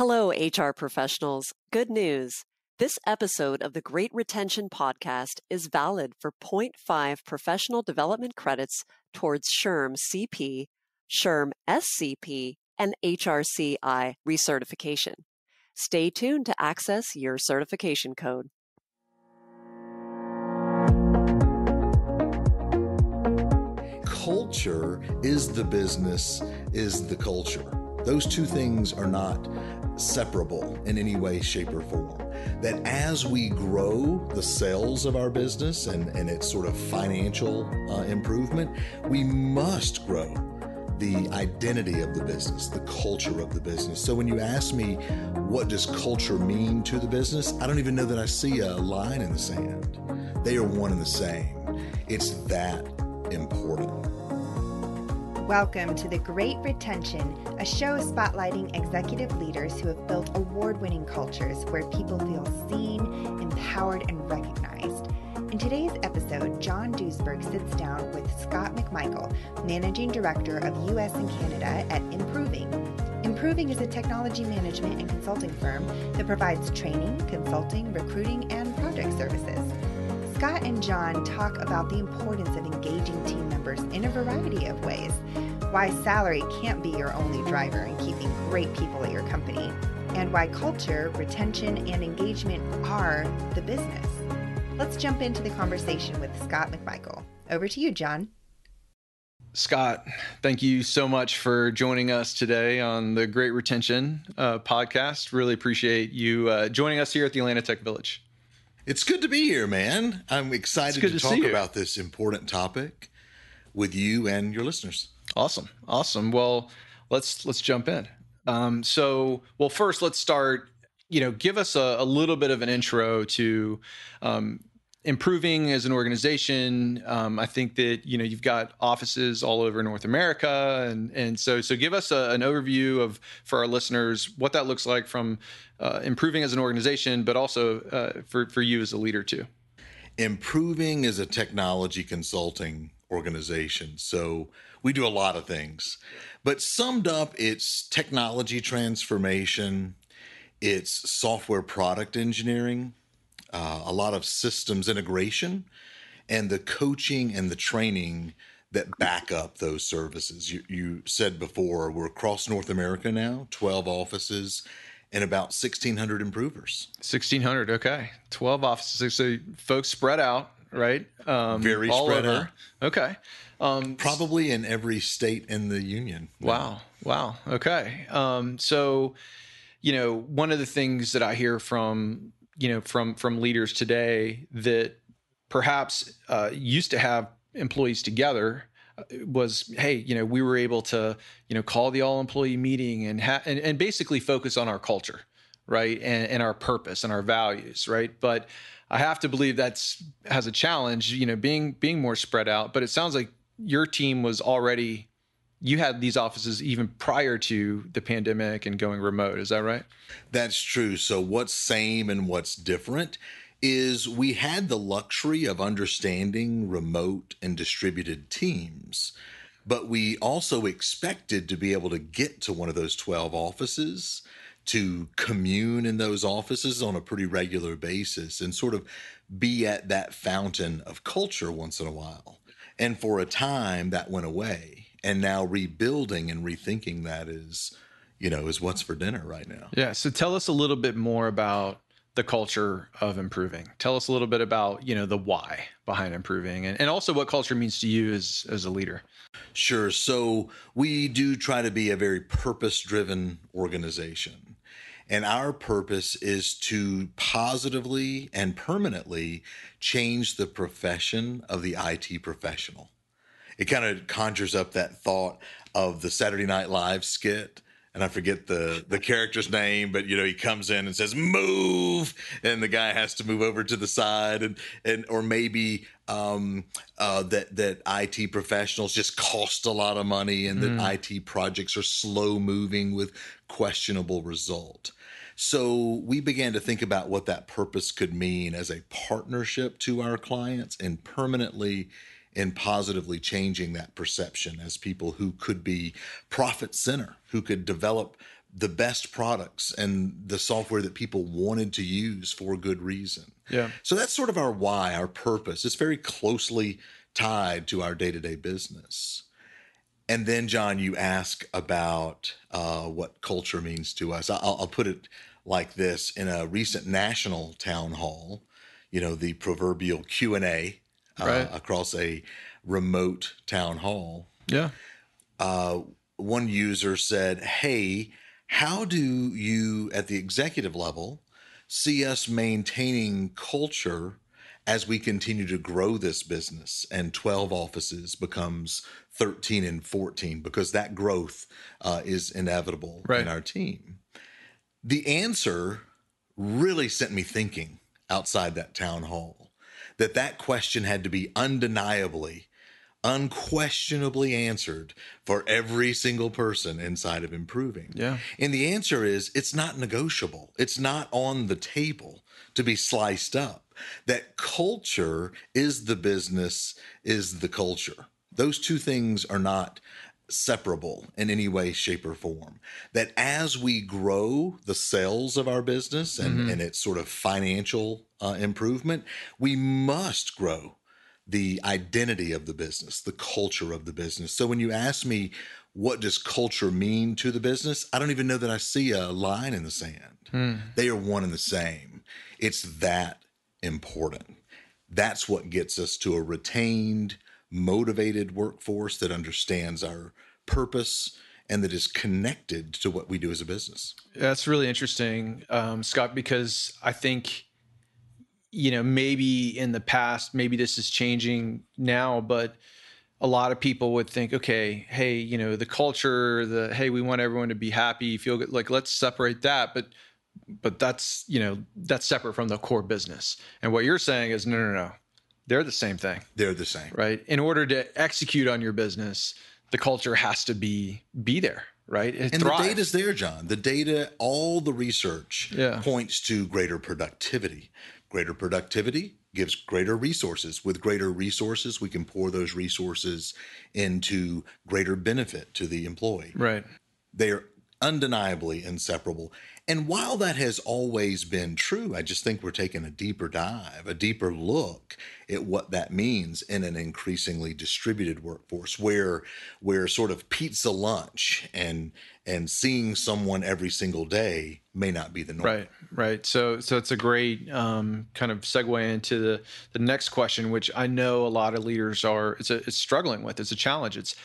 Hello, HR professionals. Good news. This episode of the Great Retention Podcast is valid for 0.5 professional development credits towards SHRM-CP, SHRM-SCP, and HRCI recertification. Stay tuned to access your certification code. Culture is the business, is the culture. Those two things are not separable in any way, shape, or form. That as we grow the sales of our business and its sort of financial improvement, we must grow the identity of the business, the culture of the business. So when you ask me, what does culture mean to the business? I don't even know that I see a line in the sand. They are one and the same. It's that important. Welcome to The Great Retention, a show spotlighting executive leaders who have built award-winning cultures where people feel seen, empowered, and recognized. In today's episode, John Duisberg sits down with Scott McMichael, Managing Director of U.S. and Canada at Improving. Improving is a technology management and consulting firm that provides training, consulting, recruiting, and project services. Scott and John talk about the importance of engaging team members in a variety of ways, why salary can't be your only driver in keeping great people at your company, and why culture, retention, and engagement are the business. Let's jump into the conversation with Scott McMichael. Over to you, John. Scott, thank you so much for joining us today on the Great Retention podcast. Really appreciate you joining us here at the Atlanta Tech Village. It's good to be here, man. I'm excited to talk about this important topic with you and your listeners. Awesome. Well, let's jump in. So, first, let's start. Give us a little bit of an intro to Improving as an organization. I think that you've got offices all over North America, and so give us an overview of, for our listeners, what that looks like from Improving as an organization, but also for you as a leader too. Improving is a technology consulting organization, so we do a lot of things, but summed up, it's technology transformation, it's software product engineering, a lot of systems integration, and the coaching and the training that back up those services. You said before, we're across North America now, 12 offices and about 1,600 improvers. 1,600, okay. 12 offices, so folks spread out, right? Very spread out. Okay. Probably in every state in the union. Wow, okay. So, one of the things that I hear from leaders today that perhaps used to have employees together was, hey, we were able to, call the all employee meeting and basically focus on our culture, right? And our purpose and our values, right? But I have to believe has a challenge, being more spread out, but it sounds like your team was already, you had these offices even prior to the pandemic and going remote. Is that right? That's true. So what's same and what's different is we had the luxury of understanding remote and distributed teams, but we also expected to be able to get to one of those 12 offices, to commune in those offices on a pretty regular basis and sort of be at that fountain of culture once in a while. And for a time that went away. And now rebuilding and rethinking that is what's for dinner right now. Yeah. So tell us a little bit more about the culture of Improving. Tell us a little bit about, the why behind Improving and also what culture means to you as a leader. Sure. So we do try to be a very purpose-driven organization. And our purpose is to positively and permanently change the profession of the IT professional. It kind of conjures up that thought of the Saturday Night Live skit, and I forget the character's name, but he comes in and says, "Move," and the guy has to move over to the side, or maybe that IT professionals just cost a lot of money, and that IT projects are slow moving with questionable result. So we began to think about what that purpose could mean as a partnership to our clients and permanently and positively changing that perception as people who could be profit center, who could develop the best products and the software that people wanted to use for good reason. Yeah. So that's sort of our why, our purpose. It's very closely tied to our day-to-day business. And then, John, you ask about what culture means to us. I'll put it like this. In a recent national town hall, you know, the proverbial Q&A across a remote town hall, one user said, hey, how do you at the executive level see us maintaining culture as we continue to grow this business and 12 offices becomes 13 and 14 because that growth is inevitable in our team? The answer really sent me thinking outside that town hall, that that question had to be undeniably, unquestionably answered for every single person inside of Improving. Yeah. And the answer is it's not negotiable. It's not on the table to be sliced up. That culture is the business, is the culture. Those two things are not separable in any way, shape, or form. That as we grow the sales of our business and its sort of financial improvement, we must grow the identity of the business, the culture of the business. So when you ask me, what does culture mean to the business? I don't even know that I see a line in the sand. They are one and the same. It's that important. That's what gets us to a retained, motivated workforce that understands our purpose and that is connected to what we do as a business. That's really interesting, Scott, because I think, you know, maybe in the past, maybe this is changing now, but a lot of people would think, okay, hey, you know, the culture, the, hey, we want everyone to be happy, feel good, like, let's separate that. But that's, you know, that's separate from the core business. And what you're saying is, no. They're the same thing. They're the same. Right. In order to execute on your business, the culture has to be there. Right. And the data's there, John. The data, all the research points to greater productivity. Greater productivity gives greater resources. With greater resources, we can pour those resources into greater benefit to the employee. Right. They are undeniably inseparable. And while that has always been true, I just think we're taking a deeper dive, a deeper look at what that means in an increasingly distributed workforce where sort of pizza lunch and seeing someone every single day may not be the norm. Right. So it's a great kind of segue into the next question, which I know a lot of leaders are it's struggling with. It's a challenge. It's,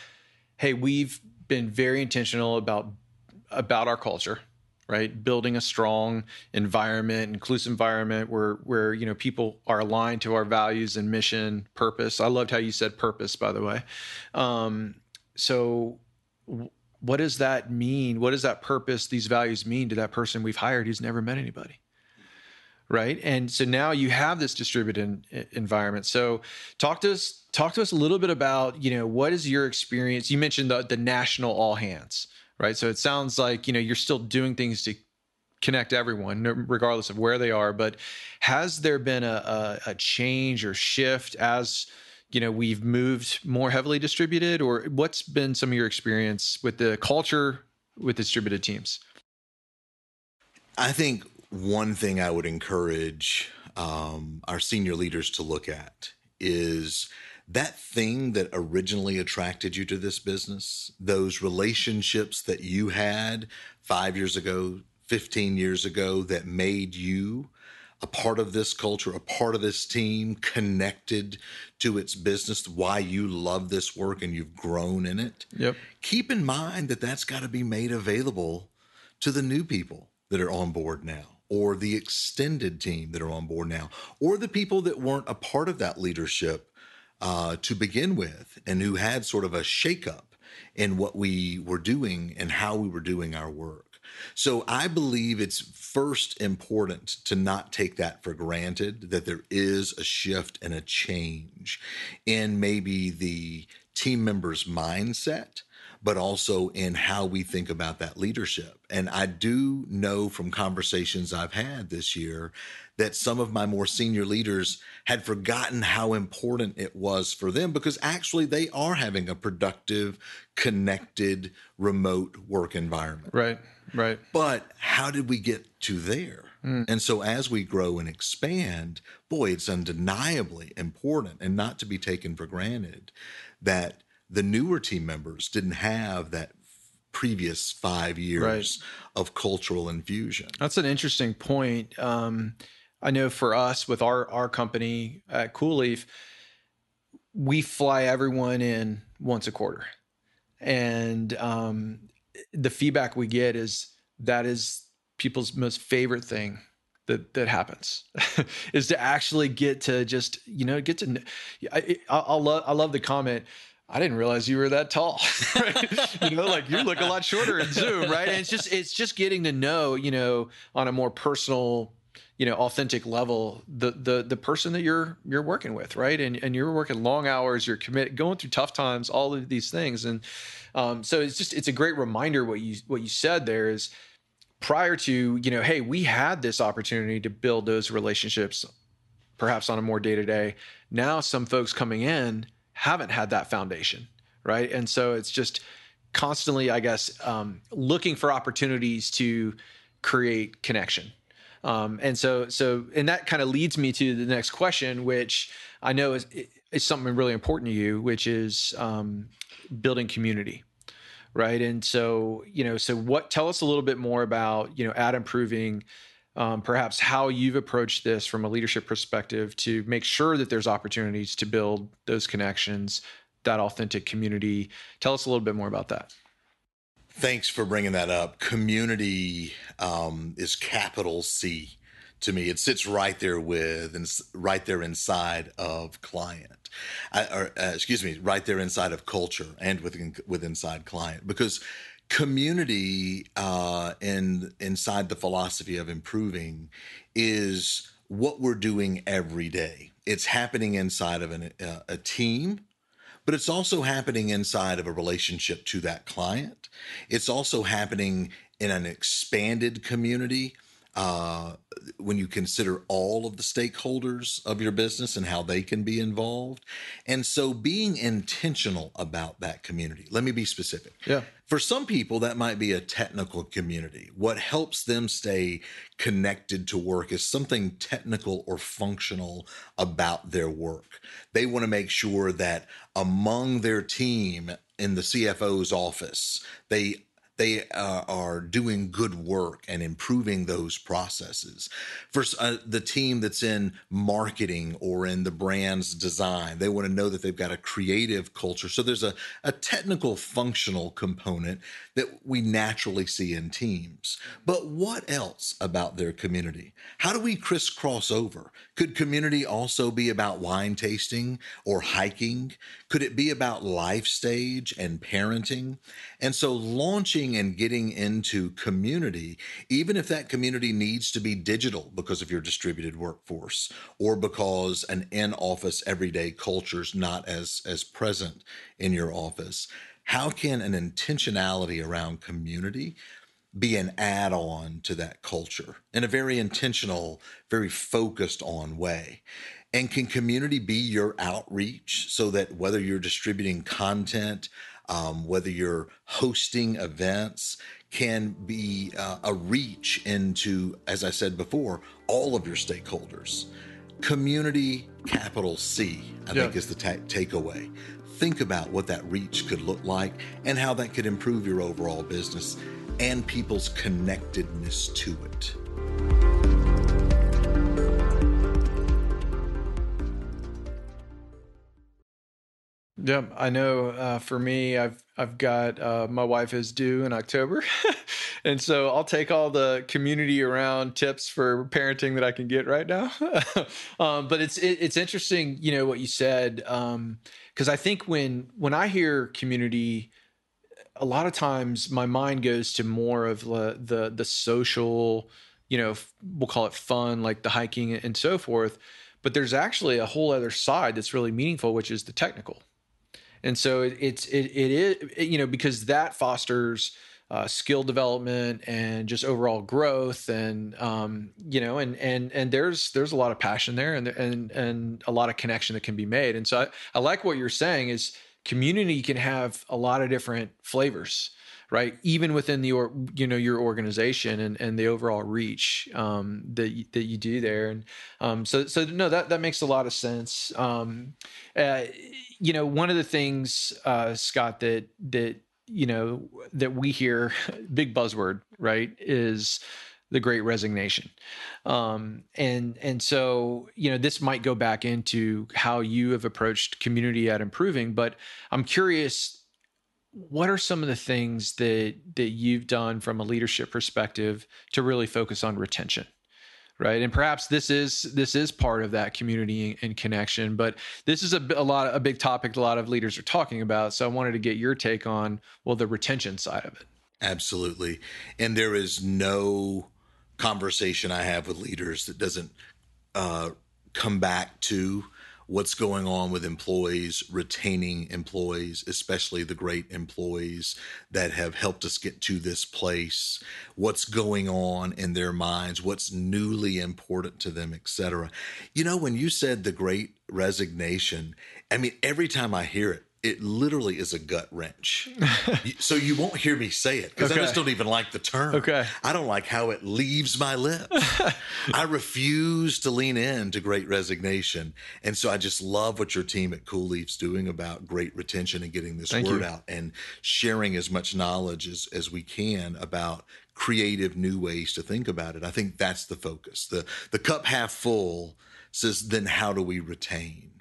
hey, we've been very intentional about our culture, right? Building a strong environment, inclusive environment where you know, people are aligned to our values and mission, purpose. I loved how you said purpose, by the way. So what does that mean? What does that purpose, these values mean to that person we've hired who's never met anybody, right? And so now you have this distributed environment. So talk to us a little bit about, you know, what is your experience? You mentioned the national all hands, right? So it sounds like, you know, you're still doing things to connect everyone, regardless of where they are. But has there been a change or shift as, you know, we've moved more heavily distributed? Or what's been some of your experience with the culture with distributed teams? I think one thing I would encourage our senior leaders to look at is that thing that originally attracted you to this business, those relationships that you had 5 years ago, 15 years ago, that made you a part of this culture, a part of this team, connected to its business, why you love this work and you've grown in it. Yep. Keep in mind that that's got to be made available to the new people that are on board now, or the extended team that are on board now, or the people that weren't a part of that leadership to begin with, and who had sort of a shakeup in what we were doing and how we were doing our work. So I believe it's first important to not take that for granted, that there is a shift and a change in maybe the team members' mindset, but also in how we think about that leadership. And I do know from conversations I've had this year that some of my more senior leaders had forgotten how important it was for them, because actually they are having a productive, connected, remote work environment. Right, right. But how did we get to there? And so as we grow and expand, boy, it's undeniably important and not to be taken for granted that the newer team members didn't have that previous 5 years of cultural infusion. That's an interesting point. I know for us with our company at Cool Leaf, we fly everyone in once a quarter. And the feedback we get is that is people's most favorite thing that happens is to actually get to just, get to, I love the comment, I didn't realize you were that tall, right? You look a lot shorter in Zoom, right? And it's just getting to know, on a more personal, authentic level, the person that you're working with, right? And you're working long hours, you're committed, going through tough times, all of these things. And so it's a great reminder. What you said there is prior to, hey, we had this opportunity to build those relationships, perhaps on a more day-to-day. Now some folks coming in haven't had that foundation, right? And so it's just constantly, I guess, looking for opportunities to create connection. And that kind of leads me to the next question, which I know is something really important to you, which is building community, right? And so, tell us a little bit more about, at Improving, perhaps how you've approached this from a leadership perspective to make sure that there's opportunities to build those connections, that authentic community. Tell us a little bit more about that. Thanks for bringing that up. Community is capital C to me. It sits right there inside of client, right there inside of culture and with inside client, because community inside the philosophy of Improving is what we're doing every day. It's happening inside of a team, but it's also happening inside of a relationship to that client. It's also happening in an expanded community when you consider all of the stakeholders of your business and how they can be involved. And so being intentional about that community. Let me be specific. Yeah. For some people, that might be a technical community. What helps them stay connected to work is something technical or functional about their work. They want to make sure that among their team in the CFO's office, they are doing good work and improving those processes. For the team that's in marketing or in the brand's design, they want to know that they've got a creative culture. So there's a technical functional component that we naturally see in teams. But what else about their community? How do we crisscross over? Could community also be about wine tasting or hiking? Could it be about life stage and parenting? And so launching and getting into community, even if that community needs to be digital because of your distributed workforce or because an in-office everyday culture is not as present in your office. How can an intentionality around community be an add-on to that culture in a very intentional, very focused on way? And can community be your outreach so that whether you're distributing content, whether you're hosting events, can be a reach into, as I said before, all of your stakeholders. Community, capital C, I think is the takeaway. Think about what that reach could look like and how that could improve your overall business and people's connectedness to it. Yeah, I know. For me, I've got my wife is due in October, and so I'll take all the community around tips for parenting that I can get right now. But it's interesting, what you said, because I think when I hear community, a lot of times my mind goes to more of the social, we'll call it fun, like the hiking and so forth. But there's actually a whole other side that's really meaningful, which is the technical. And so it is, you know, because that fosters skill development and just overall growth, and you know, and there's a lot of passion there, and a lot of connection that can be made. And so I like what you're saying is community can have a lot of different flavors, right? Even within your organization and the overall reach that you do there. And so no, that makes a lot of sense. You know, one of the things, Scott, that you know, that we hear, big buzzword, right, is the Great Resignation. And so, you know, this might go back into how you have approached community at Improving, but I'm curious, what are some of the things that you've done from a leadership perspective to really focus on retention? Right. And perhaps this is part of that community and connection, but this is a big topic a lot of leaders are talking about. So I wanted to get your take on, well, the retention side of it. Absolutely. And there is no conversation I have with leaders that doesn't come back to what's going on with employees, retaining employees, especially the great employees that have helped us get to this place, what's going on in their minds, what's newly important to them, et cetera. You know, when you said the Great Resignation, I mean, every time I hear it, it literally is a gut wrench. So you won't hear me say it because I just don't even like the term. Okay. I don't like how it leaves my lips. I refuse to lean in to Great Resignation. And so I just love what your team at Cool Leaf's doing about great retention and getting this word out and sharing as much knowledge as we can about creative new ways to think about it. I think that's the focus. The cup half full says, then how do we retain?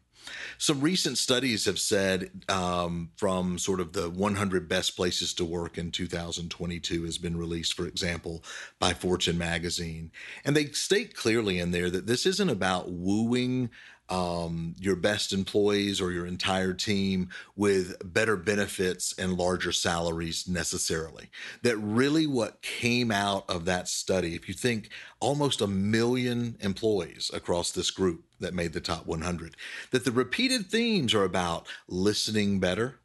Some recent studies have said from sort of the 100 best places to work in 2022 has been released, for example, by Fortune magazine. And they state clearly in there that this isn't about wooing your best employees or your entire team with better benefits and larger salaries necessarily. That really what came out of that study, if you think almost 1 million employees across this group that made the top 100, that the repeated themes are about listening better,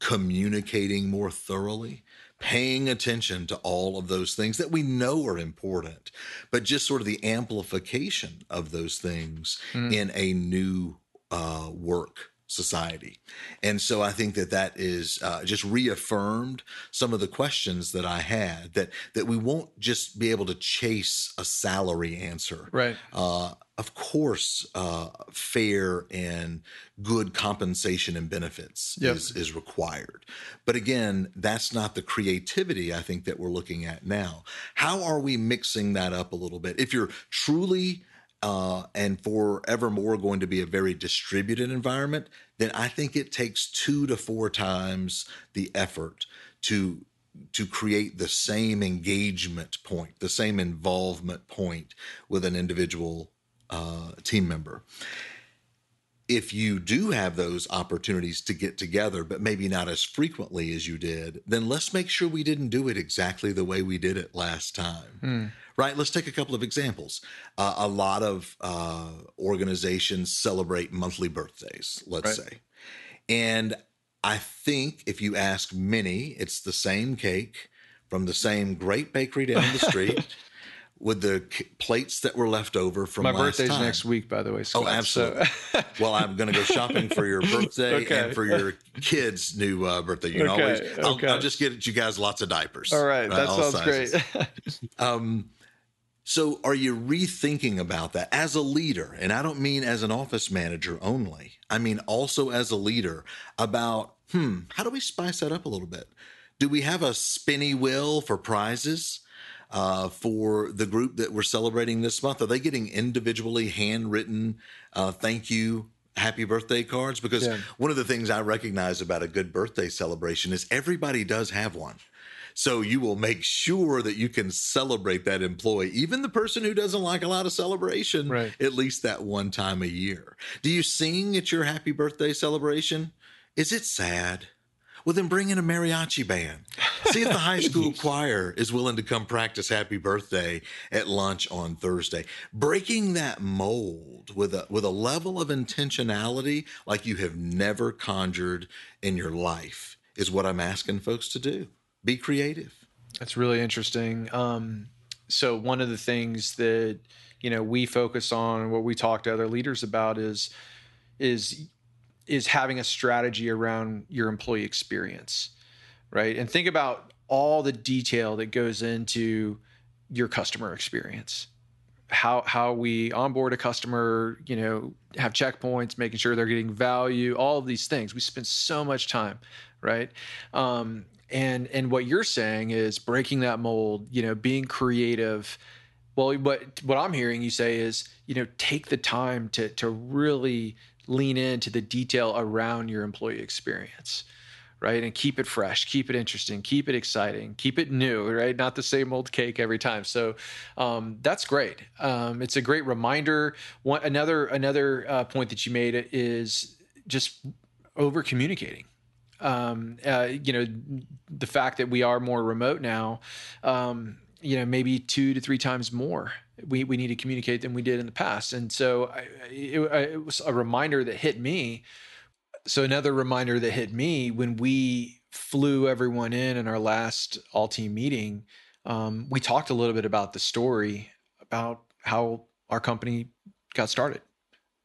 communicating more thoroughly, paying attention to all of those things that we know are important, but just sort of the amplification of those things in a new work society. And so I think that is just reaffirmed some of the questions that I had, that we won't just be able to chase a salary answer. Right. Of course, fair and good compensation and benefits is required. But again, that's not the creativity I think that we're looking at now. How are we mixing that up a little bit? If you're truly and forevermore going to be a very distributed environment, then I think it takes 2 to 4 times the effort to create the same engagement point, the same involvement point with an individual team member. If you do have those opportunities to get together, but maybe not as frequently as you did, then let's make sure we didn't do it exactly the way we did it last time. Right? Let's take a couple of examples. A lot of organizations celebrate monthly birthdays, let's say. And I think if you ask many, it's the same cake from the same great bakery down the street with the plates that were left over from last time. My birthday's next week, by the way, Scott. Oh, absolutely. So. Well, I'm going to go shopping for your birthday and for your kid's new birthday. You know, I'll just get you guys lots of diapers. All right. That all sounds great. So are you rethinking about that as a leader? And I don't mean as an office manager only. I mean also as a leader about, how do we spice that up a little bit? Do we have a spinny wheel for prizes? For the group that we're celebrating this month? Are they getting individually handwritten thank you, happy birthday cards? Because one of the things I recognize about a good birthday celebration is everybody does have one. So you will make sure that you can celebrate that employee, even the person who doesn't like a lot of celebration, at least that one time a year. Do you sing at your happy birthday celebration? Is it sad? Well, then bring in a mariachi band. See if the high school choir is willing to come practice Happy Birthday at lunch on Thursday. Breaking that mold with a level of intentionality like you have never conjured in your life is what I'm asking folks to do. Be creative. That's really interesting. So one of the things that, you know, we focus on and what we talk to other leaders about is having a strategy around your employee experience, right? And think about all the detail that goes into your customer experience, how we onboard a customer, you know, have checkpoints, making sure they're getting value, all of these things. We spend so much time, right? And what you're saying is breaking that mold, you know, being creative. Well, what I'm hearing you say is, you know, take the time to really lean into the detail around your employee experience, right? And keep it fresh, keep it interesting, keep it exciting, keep it new, right? Not the same old cake every time. So that's great. It's a great reminder. Another point that you made is just over-communicating. You know, the fact that we are more remote now, you know, maybe 2 to 3 times more we need to communicate than we did in the past. And so it was a reminder that hit me. So another reminder that hit me when we flew everyone in our last all-team meeting, we talked a little bit about the story about how our company got started,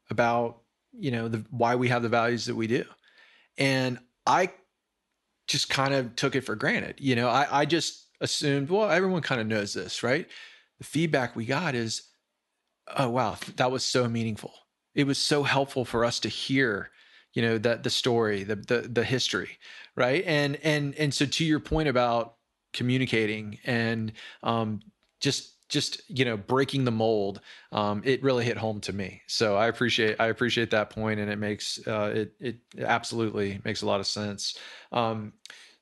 about, you know, why we have the values that we do. And I just kind of took it for granted. You know, I just assumed, well, everyone kind of knows this, right? The feedback we got is, oh, wow, that was so meaningful. It was so helpful for us to hear, you know, that the story, the history, right? And so to your point about communicating and just, you know, breaking the mold, it really hit home to me. So I appreciate that point, and it makes it absolutely makes a lot of sense.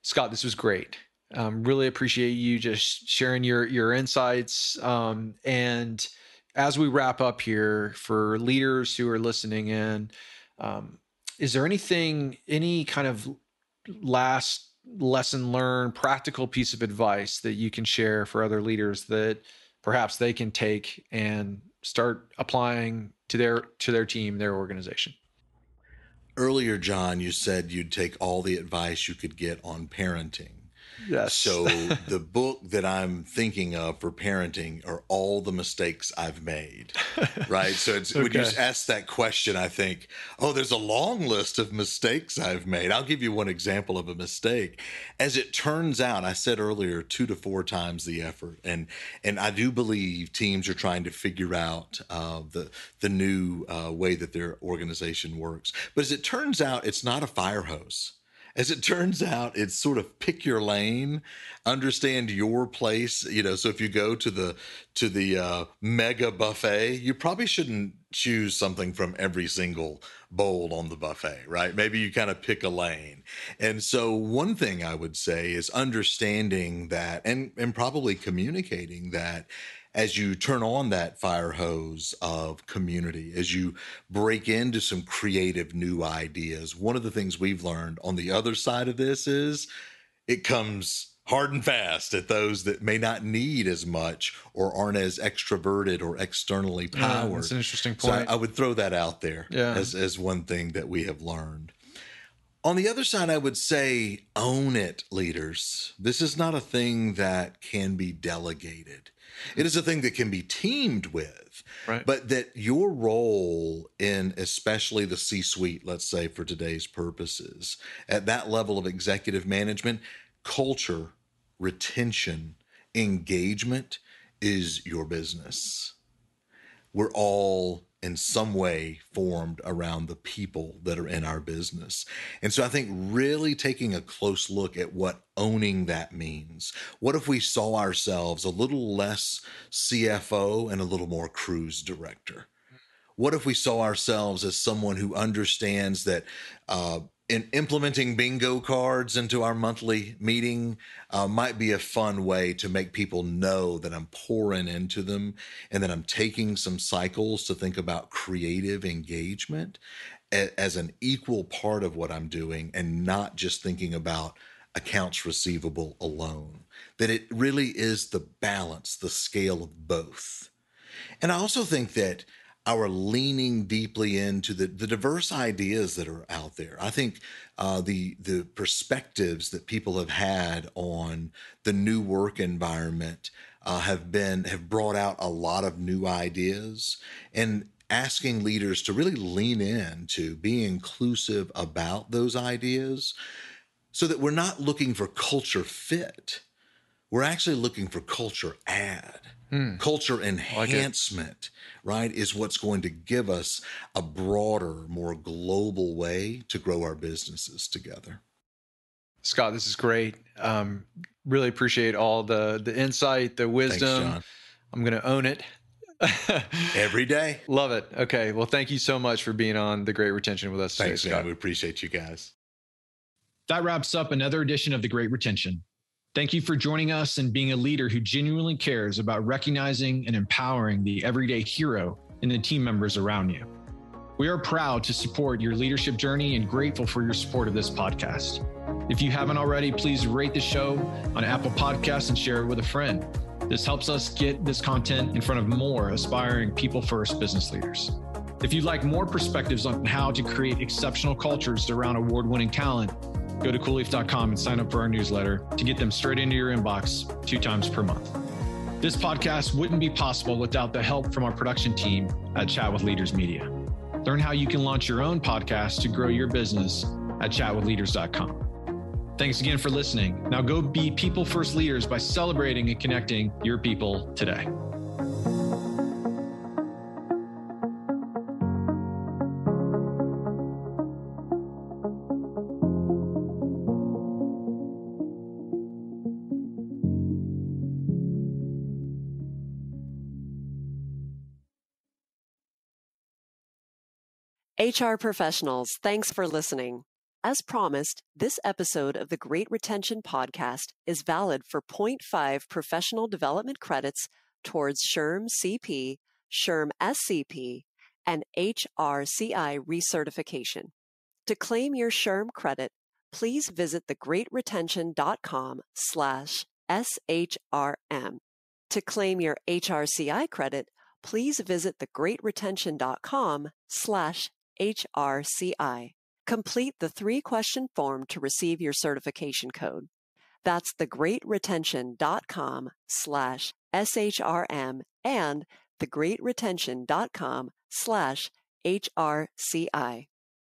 Scott, this was great. Really appreciate you just sharing your insights. And as we wrap up here, for leaders who are listening in, is there anything, any kind of last lesson learned, practical piece of advice that you can share for other leaders that perhaps they can take and start applying to their team, their organization? Earlier, John, you said you'd take all the advice you could get on parenting. Yes. So the book that I'm thinking of for parenting are All the Mistakes I've Made, right? So it's, okay. When you ask that question, I think, oh, there's a long list of mistakes I've made. I'll give you one example of a mistake. As it turns out, I said earlier, 2 to 4 times the effort. And I do believe teams are trying to figure out the new way that their organization works. But as it turns out, it's not a fire hose. As it turns out, it's sort of pick your lane, understand your place. You know, so if you go to the mega buffet, you probably shouldn't choose something from every single bowl on the buffet, right? Maybe you kind of pick a lane. And so one thing I would say is understanding that and probably communicating that. As you turn on that fire hose of community, as you break into some creative new ideas, one of the things we've learned on the other side of this is it comes hard and fast at those that may not need as much or aren't as extroverted or externally powered. Yeah, that's an interesting point. So I would throw that out there as one thing that we have learned. On the other side, I would say own it, leaders. This is not a thing that can be delegated. It is a thing that can be teamed with, right? But that your role in especially the C-suite, let's say for today's purposes, at that level of executive management, culture, retention, engagement is your business. We're all in some way formed around the people that are in our business. And so I think really taking a close look at what owning that means. What if we saw ourselves a little less CFO and a little more cruise director? What if we saw ourselves as someone who understands that in implementing bingo cards into our monthly meeting might be a fun way to make people know that I'm pouring into them and that I'm taking some cycles to think about creative engagement as an equal part of what I'm doing and not just thinking about accounts receivable alone, that it really is the balance, the scale of both. And I also think that our leaning deeply into the diverse ideas that are out there. I think the perspectives that people have had on the new work environment have brought out a lot of new ideas, and asking leaders to really lean in to be inclusive about those ideas so that we're not looking for culture fit. We're actually looking for culture add. Culture enhancement, right, is what's going to give us a broader, more global way to grow our businesses together. Scott, this is great. Really appreciate all the insight, the wisdom. Thanks, John. I'm going to own it. Every day. Love it. Okay. Well, thank you so much for being on The Great Retention with us today, Scott. Thanks, man. We appreciate you guys. That wraps up another edition of The Great Retention. Thank you for joining us and being a leader who genuinely cares about recognizing and empowering the everyday hero and the team members around you. We are proud to support your leadership journey and grateful for your support of this podcast. If you haven't already, please rate the show on Apple Podcasts and share it with a friend. This helps us get this content in front of more aspiring people-first business leaders. If you'd like more perspectives on how to create exceptional cultures around award-winning talent, go to coolleaf.com and sign up for our newsletter to get them straight into your inbox 2 times per month. This podcast wouldn't be possible without the help from our production team at Chat with Leaders Media. Learn how you can launch your own podcast to grow your business at chatwithleaders.com. Thanks again for listening. Now go be people first leaders by celebrating and connecting your people today. HR professionals, thanks for listening. As promised, this episode of the Great Retention Podcast is valid for 0.5 professional development credits towards SHRM-CP, SHRM-SCP, and HRCI recertification. To claim your SHRM credit, please visit thegreatretention.com/SHRM. To claim your HRCI credit, please visit thegreatretention.com/HRCI. Complete the 3-question form to receive your certification code. That's thegreatretention.com/SHRM and thegreatretention.com/HRCI.